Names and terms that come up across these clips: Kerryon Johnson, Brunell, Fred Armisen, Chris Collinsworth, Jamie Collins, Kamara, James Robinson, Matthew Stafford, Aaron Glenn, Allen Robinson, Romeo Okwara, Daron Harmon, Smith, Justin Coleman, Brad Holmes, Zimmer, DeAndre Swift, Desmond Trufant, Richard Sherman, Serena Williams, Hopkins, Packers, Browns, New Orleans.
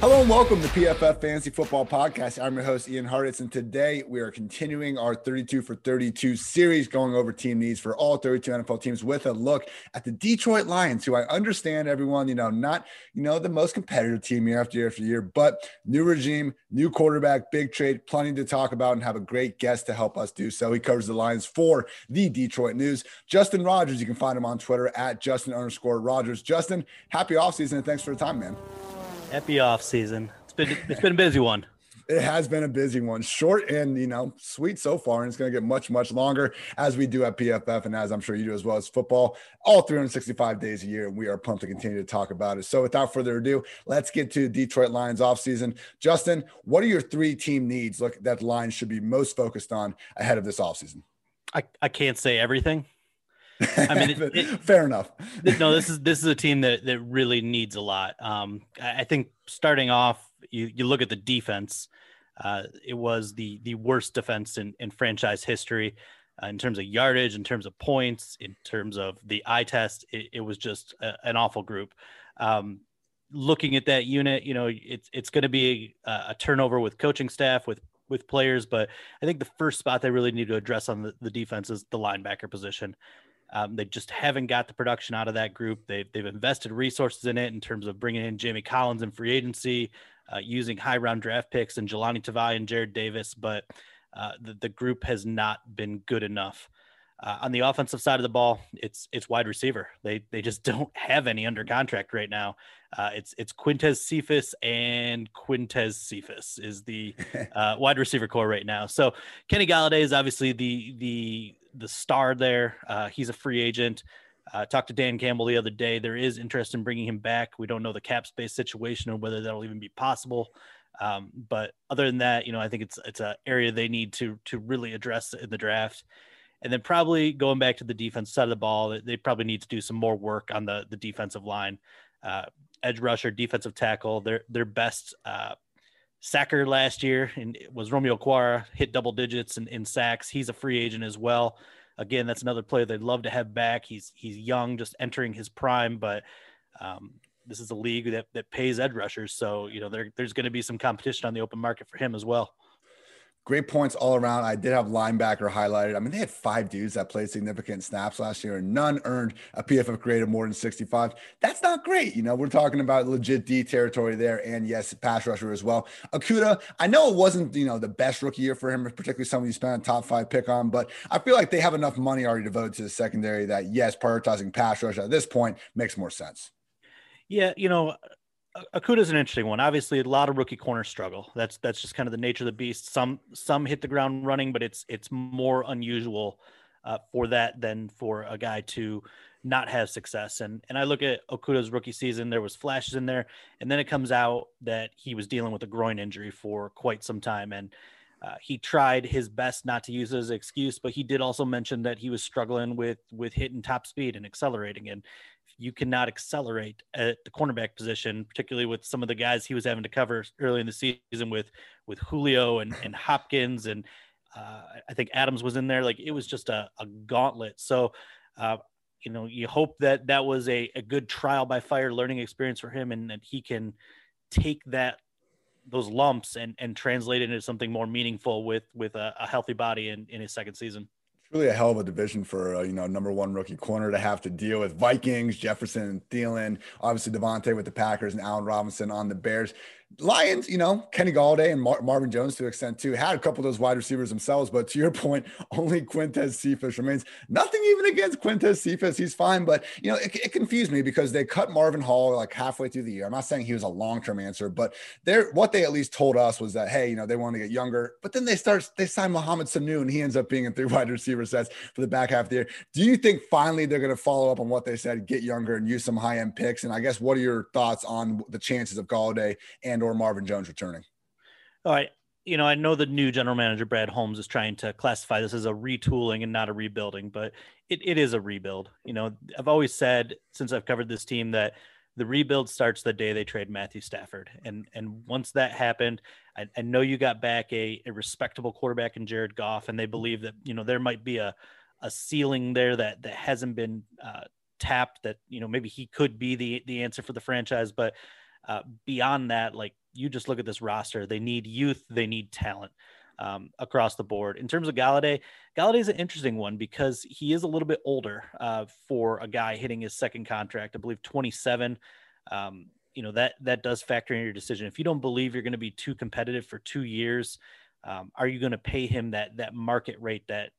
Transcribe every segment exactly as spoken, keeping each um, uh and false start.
Hello and welcome to P F F Fantasy Football Podcast. I'm your host, Ian Hartitz, and today we are continuing our thirty-two for thirty-two series, going over team needs for all thirty-two N F L teams with a look at the Detroit Lions, who I understand everyone, you know, not, you know, the most competitive team year after year after year, but new regime, new quarterback, big trade, plenty to talk about, and have a great guest to help us do so. He covers the Lions for the Detroit News. Justin Rogers, you can find him on Twitter at Justin underscore Rogers. Justin, happy offseason and thanks for the time, man. Happy off season. It's been it's been a busy one. It has been a busy one. Short and, you know, sweet so far, and it's going to get much, much longer as we do at P F F and as I'm sure you do as well. As football all three hundred sixty-five days a year, and we are pumped to continue to talk about it. So without further ado, let's get to Detroit Lions offseason. Justin, what are your three team needs look that the Lions should be most focused on ahead of this offseason? I, I can't say everything. I mean, it, it, fair enough. no, this is this is a team that, that really needs a lot. Um, I, I think starting off, you, you look at the defense. Uh, it was the the worst defense in, in franchise history uh, in terms of yardage, in terms of points, in terms of the eye test. It, it was just a, an awful group. Um, looking at that unit, you know, it's it's going to be a, a turnover with coaching staff, with. with players, but I think the first spot they really need to address on the, the defense is the linebacker position. Um, they just haven't got the production out of that group. They've, they've invested resources in it in terms of bringing in Jamie Collins in free agency, uh, using high round draft picks and Jelani Tavai and Jared Davis, but uh, the, the group has not been good enough. Uh, on the offensive side of the ball, it's it's wide receiver. They they just don't have any under contract right now. Uh, it's it's Quintez Cephas and Quintez Cephas is the uh, wide receiver core right now. So Kenny Golladay is obviously the the the star there. Uh, he's a free agent. Uh, talked to Dan Campbell the other day. There is interest in bringing him back. We don't know the cap space situation or whether that'll even be possible. Um, but other than that, you know, I think it's it's an area they need to to really address in the draft. And then probably going back to the defense side of the ball, they probably need to do some more work on the, the defensive line, uh, edge rusher, defensive tackle. Their their best uh, sacker last year and it was Romeo Okwara, hit double digits in, in sacks. He's a free agent as well. Again, that's another player they'd love to have back. He's he's young, just entering his prime, but um, this is a league that that pays edge rushers, so you know there there's going to be some competition on the open market for him as well. Great points all around. I did have linebacker highlighted. I mean, they had five dudes that played significant snaps last year, and none earned a P F F grade of more than sixty-five. That's not great. You know, we're talking about legit D territory there, and yes, pass rusher as well. Okudah, I know it wasn't, you know, the best rookie year for him, particularly someone you spent a top five pick on, but I feel like they have enough money already devoted to the secondary that, yes, prioritizing pass rush at this point makes more sense. Yeah, you know, Okudah is an interesting one. Obviously, a lot of rookie corners struggle. That's that's just kind of the nature of the beast. Some some hit the ground running, but it's it's more unusual uh, for that than for a guy to not have success. And and I look at Okudah's rookie season. There was flashes in there, and then it comes out that he was dealing with a groin injury for quite some time. And uh, he tried his best not to use it as an excuse, but he did also mention that he was struggling with with hitting top speed and accelerating. And you cannot accelerate at the cornerback position, particularly with some of the guys he was having to cover early in the season with, with Julio and, and Hopkins. And uh, I think Adams was in there. Like it was just a, a gauntlet. So, uh, you know, you hope that that was a, a good trial by fire learning experience for him and that he can take that, those lumps and, and translate it into something more meaningful with, with a, a healthy body in, in his second season. Really a hell of a division for, uh, you know, number one rookie corner to have to deal with Vikings, Jefferson, Thielen, obviously Devontae with the Packers and Allen Robinson on the Bears. Lions, you know, Kenny Golladay and Mar- Marvin Jones to an extent too, had a couple of those wide receivers themselves. But to your point, only Quintez Cephas remains. Nothing even against Quintez Cephas. He's fine. But, you know, it, it confused me because they cut Marvin Hall like halfway through the year. I'm not saying he was a long-term answer, but they're, what they at least told us was that, hey, you know, they want to get younger. But then they start, they sign Mohamed Sanu, and he ends up being in three wide receiver sets for the back half of the year. Do you think finally they're going to follow up on what they said, get younger and use some high-end picks? And I guess, what are your thoughts on the chances of Golladay and or Marvin Jones returning? All right. You know, I know the new general manager, Brad Holmes, is trying to classify this as a retooling and not a rebuilding, but it, it is a rebuild. You know, I've always said since I've covered this team that the rebuild starts the day they trade Matthew Stafford. And and once that happened, I, I know you got back a, a respectable quarterback in Jared Goff, and they believe that, you know, there might be a, a ceiling there that, that hasn't been uh, tapped, that, you know, maybe he could be the, the answer for the franchise. But uh, beyond that, like, you just look at this roster. They need youth. They need talent um, across the board. In terms of Golladay, Golladay is an interesting one because he is a little bit older uh, for a guy hitting his second contract. I believe twenty-seven. Um, you know, that that does factor in your decision. If you don't believe you're going to be too competitive for two years, um, are you going to pay him that that market rate, that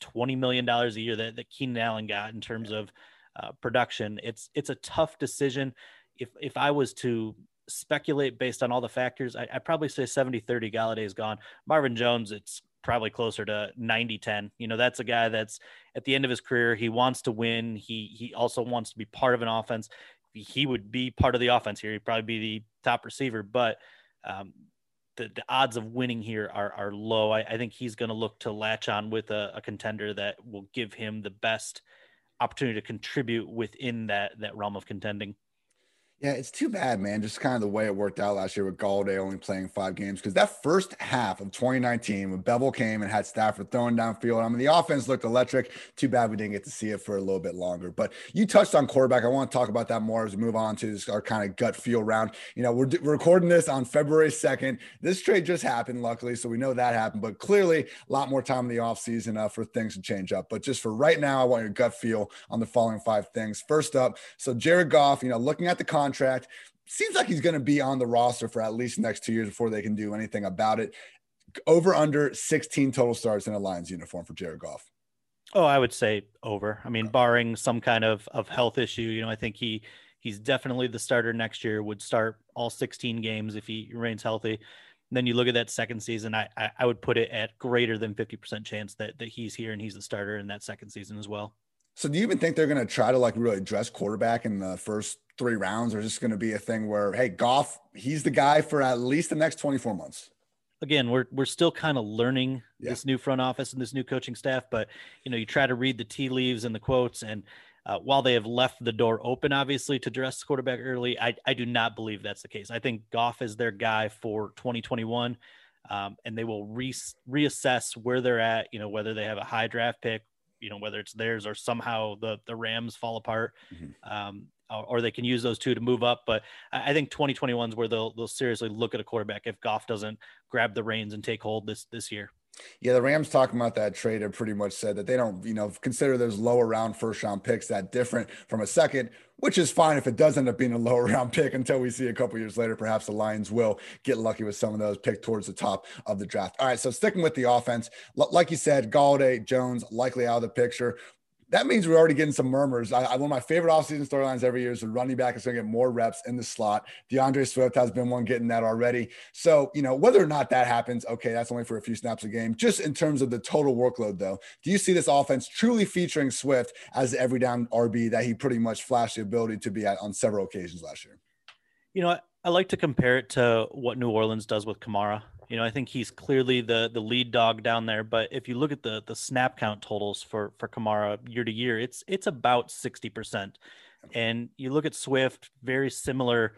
twenty million dollars a year that, that Keenan Allen got in terms of uh, production? It's it's a tough decision. If if I was to speculate based on all the factors, I, I probably say seventy thirty Golladay is gone. Marvin Jones, it's probably closer to ninety ten. You know, that's a guy that's at the end of his career. He wants to win. He he also wants to be part of an offense. He would be part of the offense here. He'd probably be the top receiver, but um, the, the odds of winning here are are low. I, I think he's going to look to latch on with a, a contender that will give him the best opportunity to contribute within that that realm of contending. Yeah, it's too bad, man. Just kind of the way it worked out last year with Golladay only playing five games, because that first half of twenty nineteen, when Bevel came and had Stafford throwing downfield, I mean, the offense looked electric. Too bad we didn't get to see it for a little bit longer. But you touched on quarterback. I want to talk about that more as we move on to this, our kind of gut feel round. You know, we're, we're recording this on February second. This trade just happened, luckily, so we know that happened. But clearly, a lot more time in the offseason uh, for things to change up. But just for right now, I want your gut feel on the following five things. First up, so Jared Goff, you know, looking at the contract, Contract. Seems like he's going to be on the roster for at least the next two years before they can do anything about it. Over under sixteen total starts in a Lions uniform for Jared Goff. Oh, I would say over. I mean, okay. Barring some kind of, of health issue, you know, I think he he's definitely the starter next year, would start all sixteen games if he remains healthy. And then you look at that second season, I, I, I would put it at greater than fifty percent chance that, that he's here and he's the starter in that second season as well. So do you even think they're going to try to like really address quarterback in the first three rounds, or is this going to be a thing where, hey, Goff, he's the guy for at least the next twenty-four months? Again, we're, we're still kind of learning yeah. this new front office and this new coaching staff, but you know, you try to read the tea leaves and the quotes, and uh, while they have left the door open, obviously, to address quarterback early, I, I do not believe that's the case. I think Goff is their guy for twenty twenty-one. Um, and they will re- reassess where they're at, you know, whether they have a high draft pick, you know, whether it's theirs or somehow the, the Rams fall apart, mm-hmm. um, or, or they can use those two to move up. But I, I think twenty twenty-one is where they'll, they'll seriously look at a quarterback if Goff doesn't grab the reins and take hold this, this year. Yeah, the Rams talking about that trade have pretty much said that they don't, you know, consider those lower round first round picks that different from a second, which is fine if it does end up being a lower round pick until we see a couple years later. Perhaps the Lions will get lucky with some of those picked towards the top of the draft. All right, so sticking with the offense, like you said, Golladay, Jones likely out of the picture. That means we're already getting some murmurs. I, I, one of my favorite offseason storylines every year is the running back is going to get more reps in the slot. DeAndre Swift has been one getting that already. So, you know, whether or not that happens, okay, that's only for a few snaps a game. Just in terms of the total workload, though, do you see this offense truly featuring Swift as the every down R B that he pretty much flashed the ability to be at on several occasions last year? You know, I, I like to compare it to what New Orleans does with Kamara. You know, I think he's clearly the the lead dog down there. But if you look at the the snap count totals for for Kamara year to year, it's it's about sixty percent. And you look at Swift, very similar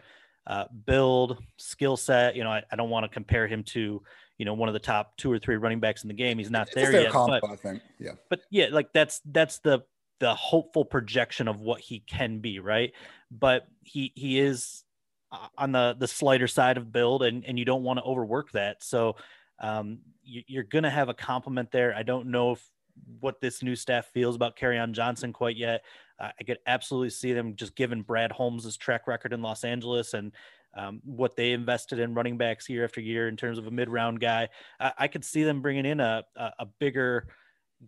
uh, build, skill set. You know, I, I don't want to compare him to, you know, one of the top two or three running backs in the game. He's not it's there yet. Comp, but, I think. Yeah. But yeah, like that's that's the the hopeful projection of what he can be, right? But he he is on the, the slighter side of build, and, and you don't want to overwork that. So um, you, you're going to have a compliment there. I don't know if what this new staff feels about Kerryon Johnson quite yet. Uh, I could absolutely see them just given Brad Holmes's track record in Los Angeles and um, what they invested in running backs year after year in terms of a mid-round guy. I, I could see them bringing in a, a, a bigger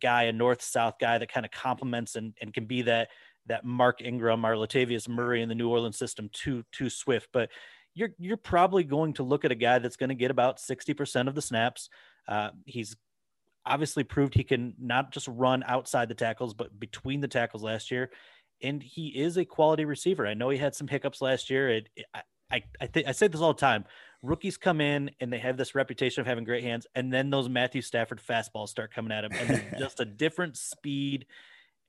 guy, a north-south guy that kind of complements and, and can be that, that Mark Ingram or Latavius Murray in the New Orleans system to, to Swift. But you're, you're probably going to look at a guy that's going to get about sixty percent of the snaps. Uh, he's obviously proved he can not just run outside the tackles, but between the tackles last year. And he is a quality receiver. I know he had some hiccups last year. It, it, I I, th- I say this all the time. Rookies come in and they have this reputation of having great hands, and then those Matthew Stafford fastballs start coming at him, and they're just a different speed,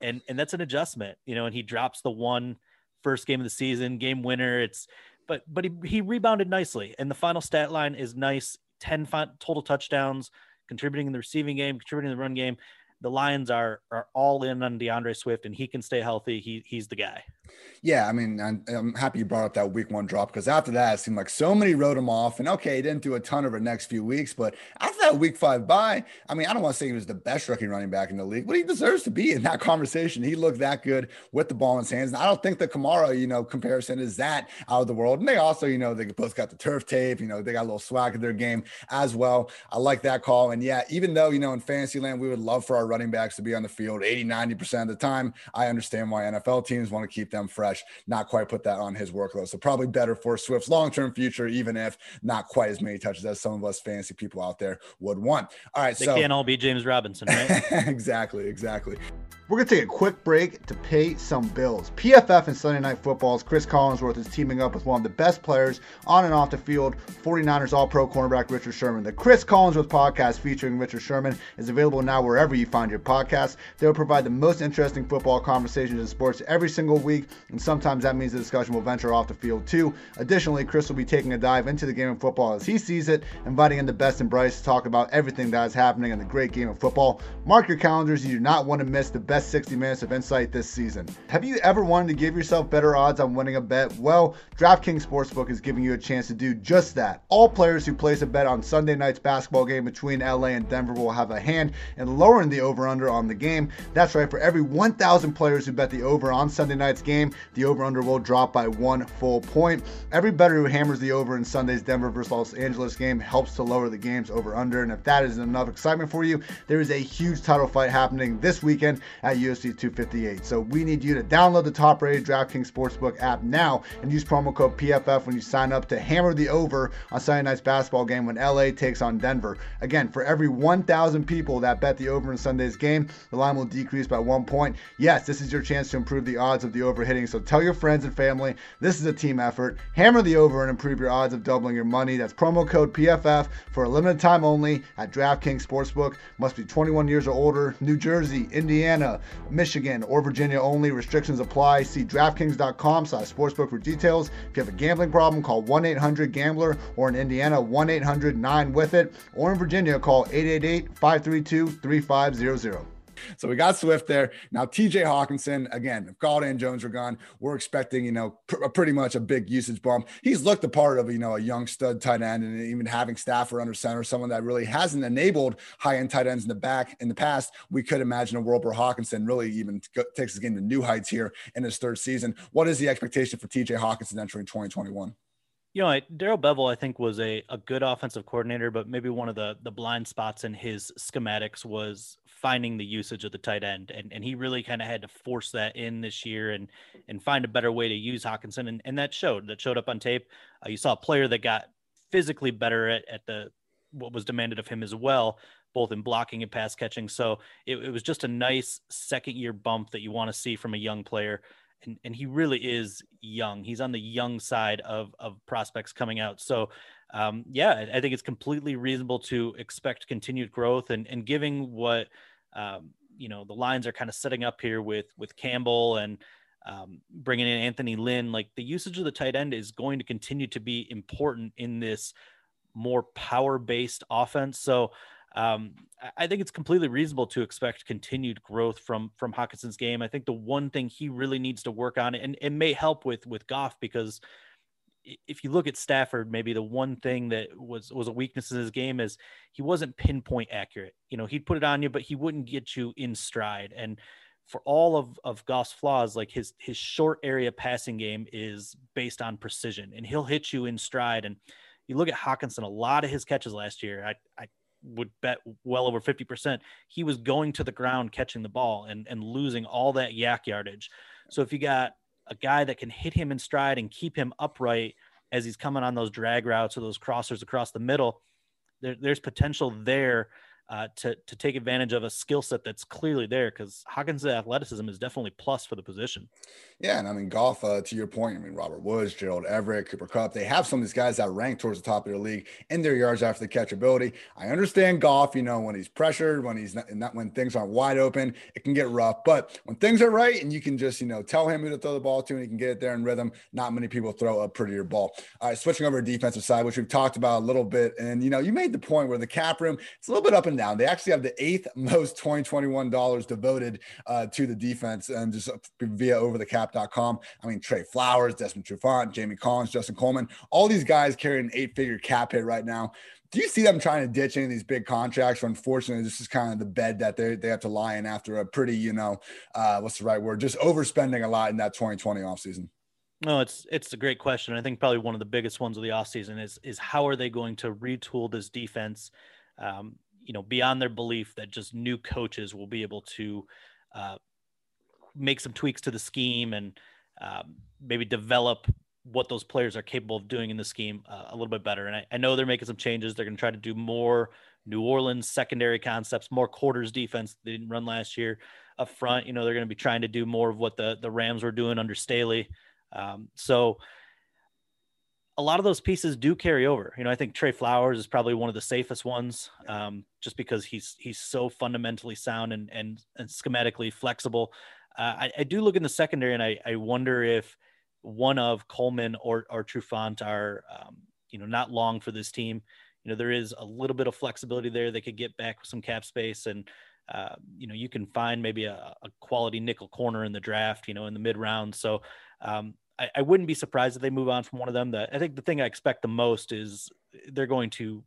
and and that's an adjustment, you know. And he drops the one first game of the season, game winner. It's but but he, he rebounded nicely, and the final stat line is nice: ten total touchdowns, contributing in the receiving game, contributing in the run game. The Lions are are all in on DeAndre Swift, and he can stay healthy. He he's the guy. Yeah, I mean, I'm, I'm happy you brought up that week one drop, because after that, it seemed like so many wrote him off. And okay, he didn't do a ton over the next few weeks, but after that week five bye, I mean, I don't want to say he was the best rookie running back in the league, but he deserves to be in that conversation. He looked that good with the ball in his hands. And I don't think the Kamara, you know, comparison is that out of the world. And they also, you know, they both got the turf tape, you know, they got a little swag in their game as well. I like that call. And yeah, even though, you know, in fantasy land, we would love for our running backs to be on the field eighty, ninety percent of the time. I understand why N F L teams want to keep them fresh, not quite put that on his workload. So probably better for Swift's long-term future, even if not quite as many touches as some of us fantasy people out there would want. All right. They so... can't all be James Robinson, right? exactly. Exactly. We're going to take a quick break to pay some bills. P F F and Sunday Night Football's Chris Collinsworth is teaming up with one of the best players on and off the field, forty-niners All-Pro cornerback Richard Sherman. The Chris Collinsworth podcast featuring Richard Sherman is available now wherever you find your podcast. They'll provide the most interesting football conversations in sports every single week, and sometimes that means the discussion will venture off the field too. Additionally, Chris will be taking a dive into the game of football as he sees it, inviting in the best and brightest to talk about everything that is happening in the great game of football. Mark your calendars. You do not want to miss the best sixty minutes of insight this season. Have you ever wanted to give yourself better odds on winning a bet? Well, DraftKings Sportsbook is giving you a chance to do just that. All players who place a bet on Sunday night's basketball game between L A and Denver will have a hand in lowering the over-under on the game. That's right, for every one thousand players who bet the over on Sunday night's game, the over-under will drop by one full point. Every bettor who hammers the over in Sunday's Denver versus Los Angeles game helps to lower the game's over-under, and if that isn't enough excitement for you, there is a huge title fight happening this weekend at U F C two fifty-eight. So we need you to download the top-rated DraftKings Sportsbook app now and use promo code P F F when you sign up to hammer the over on Sunday night's basketball game when L A takes on Denver. Again, for every one thousand people that bet the over in Sunday's game, the line will decrease by one point. Yes, this is your chance to improve the odds of the over hitting, so tell your friends and family this is a team effort. Hammer the over and improve your odds of doubling your money. That's promo code P F F for a limited time only at DraftKings Sportsbook. Must be twenty-one years or older. New Jersey, Indiana, Michigan, or Virginia only. Restrictions apply. See DraftKings.com slash sportsbook for details. If you have a gambling problem, call one eight hundred gambler, or in Indiana, one eight hundred nine with it, or in Virginia, call eight eight eight, five three two, three five zero zero. So we got Swift there. Now, T J Hockenson, again, if Golladay and Jones are gone, we're expecting, you know, pr- pretty much a big usage bump. He's looked the part of, you know, a young stud tight end, and even having Stafford under center, someone that really hasn't enabled high-end tight ends in the back in the past. We could imagine a world where Hockenson really even t- takes his game to new heights here in his third season. What is the expectation for T J Hockenson entering twenty twenty-one? You know, Daryl Bevell, I think, was a, a good offensive coordinator, but maybe one of the, the blind spots in his schematics was finding the usage of the tight end. And and he really kind of had to force that in this year and and find a better way to use Hockenson. And, and that showed. That showed up on tape. Uh, you saw a player that got physically better at, at the what was demanded of him as well, both in blocking and pass catching. So it, it was just a nice second-year bump that you want to see from a young player. And, and he really is young. He's on the young side of, of prospects coming out. So, um, yeah, I think it's completely reasonable to expect continued growth and, and giving what, um, you know, the Lions are kind of setting up here with, with Campbell and um, bringing in Anthony Lynn. Like, the usage of the tight end is going to continue to be important in this more power-based offense. So, Um, I think it's completely reasonable to expect continued growth from, from Hockenson's game. I think the one thing he really needs to work on, and it may help with, with Goff, because if you look at Stafford, maybe the one thing that was, was a weakness in his game is he wasn't pinpoint accurate. You know, he'd put it on you, but he wouldn't get you in stride. And for all of, of Goff's flaws, like his, his short area passing game is based on precision, and he'll hit you in stride. And you look at Hockenson, a lot of his catches last year, I, I would bet well over fifty percent, he was going to the ground, catching the ball and, and losing all that yak yardage. So if you got a guy that can hit him in stride and keep him upright as he's coming on those drag routes or those crossers across the middle, there, there's potential there uh, to, to take advantage of a skill set that's clearly there, because Hawkins' athleticism is definitely plus for the position. Yeah, and I mean, Goff, uh, to your point, I mean, Robert Woods, Gerald Everett, Cooper Kupp, they have some of these guys that rank towards the top of their league in their yards after the catch ability. I understand Goff, you know, when he's pressured, when he's not, not, when things aren't wide open, it can get rough. But when things are right and you can just, you know, tell him who to throw the ball to and he can get it there in rhythm, not many people throw a prettier ball. All right, switching over to defensive side, which we've talked about a little bit. And, you know, you made the point where the cap room, it's a little bit up and down. They actually have the eighth most twenty twenty-one dollars devoted uh, to the defense, and just via over the cap dot com. I mean, Trey Flowers, Desmond Trufant, Jamie Collins, Justin Coleman, all these guys carrying an eight-figure cap hit right now. Do you see them trying to ditch any of these big contracts? Or unfortunately, this is kind of the bed that they they have to lie in after a pretty, you know, uh, what's the right word, just overspending a lot in that twenty twenty offseason? No, it's it's a great question. I think probably one of the biggest ones of the offseason is, is how are they going to retool this defense, um, you know, beyond their belief that just new coaches will be able to uh, make some tweaks to the scheme and um, maybe develop what those players are capable of doing in the scheme uh, a little bit better. And I, I know they're making some changes. They're going to try to do more New Orleans secondary concepts, more quarters defense they didn't run last year up front. You know, they're going to be trying to do more of what the, the Rams were doing under Staley. Um, so a lot of those pieces do carry over. You know, I think Trey Flowers is probably one of the safest ones, um, just because he's, he's so fundamentally sound and, and, and schematically flexible. Uh, I, I do look in the secondary and I, I wonder if one of Coleman or, or Trufant are, um, you know, not long for this team. You know, there is a little bit of flexibility there. They could get back with some cap space and, uh, you know, you can find maybe a, a quality nickel corner in the draft, you know, in the mid round. So, um, I wouldn't be surprised if they move on from one of them. That I think the thing I expect the most is they're going to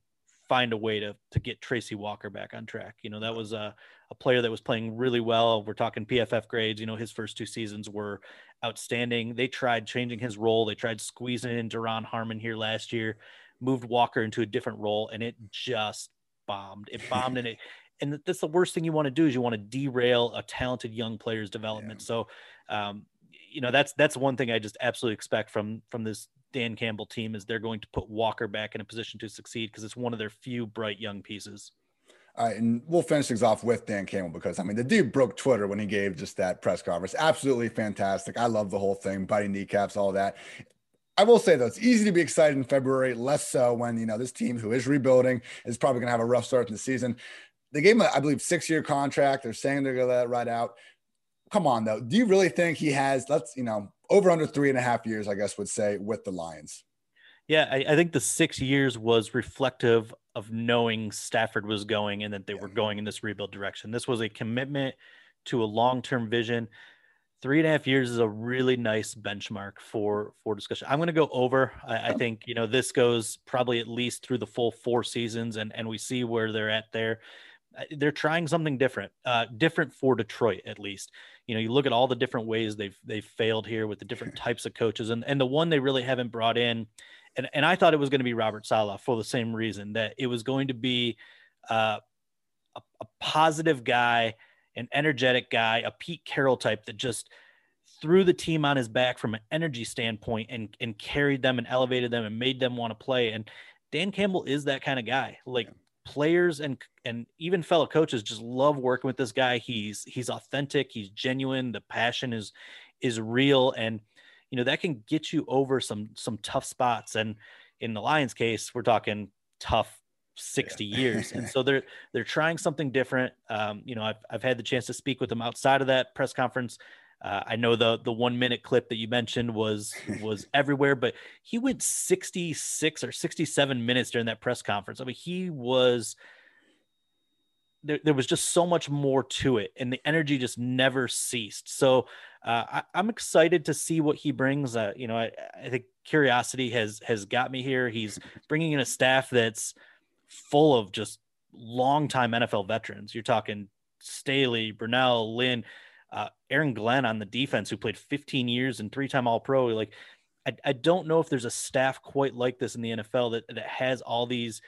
find a way to, to get Tracy Walker back on track. You know, that was a, a player that was playing really well. We're talking P F F grades. You know, his first two seasons were outstanding. They tried changing his role. They tried squeezing in Daron Harmon here last year, moved Walker into a different role, and it just bombed. It bombed and it, and that's the worst thing you want to do, is you want to derail a talented young player's development. Yeah. So, um, you know, that's, that's one thing I just absolutely expect from, from this Dan Campbell team, is they're going to put Walker back in a position to succeed, because it's one of their few bright young pieces. All right, and we'll finish things off with Dan Campbell, because, I mean, the dude broke Twitter when he gave just that press conference. Absolutely fantastic. I love the whole thing, biting kneecaps, all that. I will say, though, it's easy to be excited in February, less so when, you know, this team who is rebuilding is probably going to have a rough start to the season. They gave him, a, I believe, six-year contract. They're saying they're going to let it ride out. Come on, though. Do you really think he has, let's, you know, over under three and a half years, I guess would say, with the Lions? Yeah, I, I think the six years was reflective of knowing Stafford was going and that they yeah. were going in this rebuild direction. This was a commitment to a long-term vision. Three and a half years is a really nice benchmark for, for discussion. I'm going to go over. I, yeah. I think, you know, this goes probably at least through the full four seasons and, and we see where they're at there. They're trying something different, uh, different for Detroit, at least. You know, you look at all the different ways they've, they've failed here with the different types of coaches, and, and the one they really haven't brought in. And, and I thought it was going to be Robert Saleh for the same reason, that it was going to be uh, a, a positive guy, an energetic guy, a Pete Carroll type that just threw the team on his back from an energy standpoint and, and carried them and elevated them and made them want to play. And Dan Campbell is that kind of guy. Like, yeah. players and and even fellow coaches just love working with this guy. He's he's authentic, he's genuine, the passion is is real, and you know that can get you over some some tough spots. And in the Lions case, we're talking tough sixty yeah. years. And so they're they're trying something different. Um, you know, I've I've had the chance to speak with them outside of that press conference. Uh, I know the the one minute clip that you mentioned was was everywhere, but he went sixty-six or sixty-seven minutes during that press conference. I mean, he was there. There was just so much more to it, and the energy just never ceased. So uh, I, I'm excited to see what he brings. Uh, you know, I, I think curiosity has has got me here. He's bringing in a staff that's full of just longtime N F L veterans. You're talking Staley, Brunell, Lynn. uh, Aaron Glenn on the defense, who played fifteen years and three-time All-Pro. Like, I, I don't know if there's a staff quite like this in the N F L that, that has all these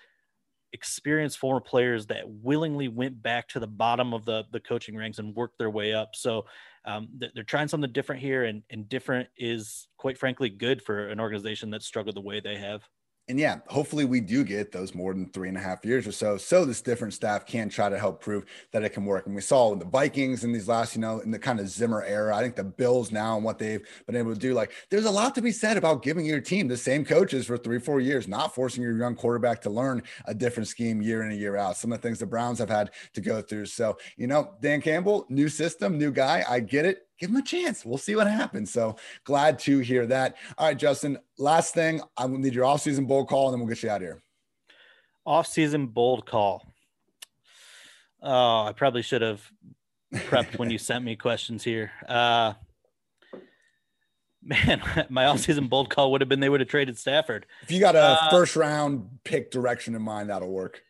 experienced former players that willingly went back to the bottom of the, the coaching ranks and worked their way up. So um, they're trying something different here, and, and different is, quite frankly, good for an organization that struggled the way they have. And yeah, hopefully we do get those more than three and a half years or so, so this different staff can try to help prove that it can work. And we saw in the Vikings in these last, you know, in the kind of Zimmer era, I think the Bills now and what they've been able to do, like there's a lot to be said about giving your team the same coaches for three, four years, not forcing your young quarterback to learn a different scheme year in and year out. Some of the things the Browns have had to go through. So, you know, Dan Campbell, new system, new guy. I get it. Give him a chance. We'll see what happens. So glad to hear that. All right, Justin, last thing, I will need your offseason bold call, and then we'll get you out of here. Offseason bold call. Oh, I probably should have prepped when you sent me questions here. Uh, man, my offseason bold call would have been they would have traded Stafford. If you got a uh, first round pick direction in mind, that'll work.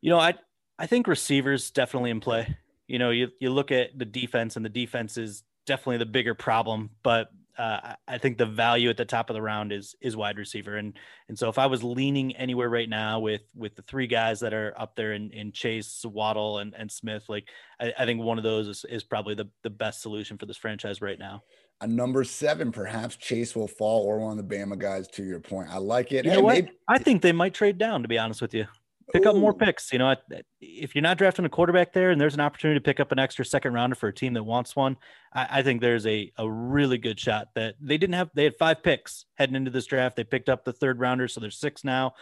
You know, I, I think receivers definitely in play. You know, you, you look at the defense, and the defense is definitely the bigger problem, but uh, I think the value at the top of the round is, is wide receiver. And, and so if I was leaning anywhere right now with, with the three guys that are up there in, in Chase, Waddle, and, and Smith, like I, I think one of those is, is probably the, the best solution for this franchise right now. A number seven, perhaps Chase will fall, or one of the Bama guys, to your point. I like it. You know hey, what? Maybe- I think they might trade down, to be honest with you. Pick up more picks. You know, if you're not drafting a quarterback there and there's an opportunity to pick up an extra second rounder for a team that wants one, I, I think there's a, a really good shot that they didn't have. They had five picks heading into this draft. They picked up the third rounder, so there's six now.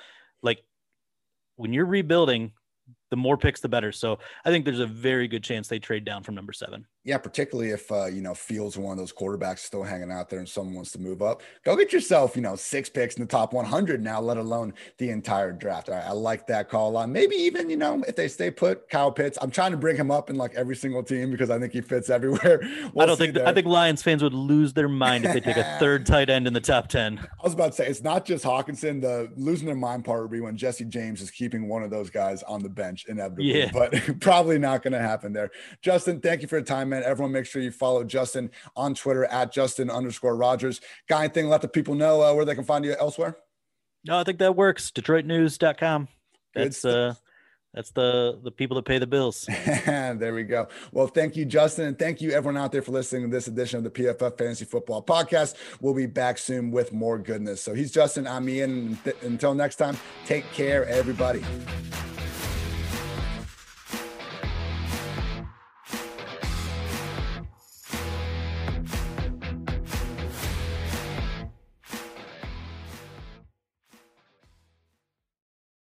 Like, when you're rebuilding, the more picks, the better. So I think there's a very good chance they trade down from number seven. Yeah, particularly if, uh, you know, Fields are one of those quarterbacks still hanging out there and someone wants to move up. Go get yourself, you know, six picks in the top one hundred now, let alone the entire draft. All right, I like that call a lot. Maybe even, you know, if they stay put, Kyle Pitts. I'm trying to bring him up in like every single team because I think he fits everywhere. We'll I don't think, there. I think Lions fans would lose their mind if they take a third tight end in the top ten. I was about to say, it's not just Hockenson. The losing their mind part would be when Jesse James is keeping one of those guys on the bench inevitably, yeah. But probably not going to happen there. Justin, thank you for your time, man. Everyone, make sure you follow Justin on Twitter at Justin underscore Rogers. Guy, anything, let the people know uh, where they can find you elsewhere? No, I think that works. Detroit News dot com. That's uh, that's the the people that pay the bills. There we go. Well, thank you, Justin, and thank you everyone out there for listening to this edition of the P F F Fantasy Football Podcast. We'll be back soon with more goodness. So he's Justin. I'm Ian. Th- until next time, take care, everybody.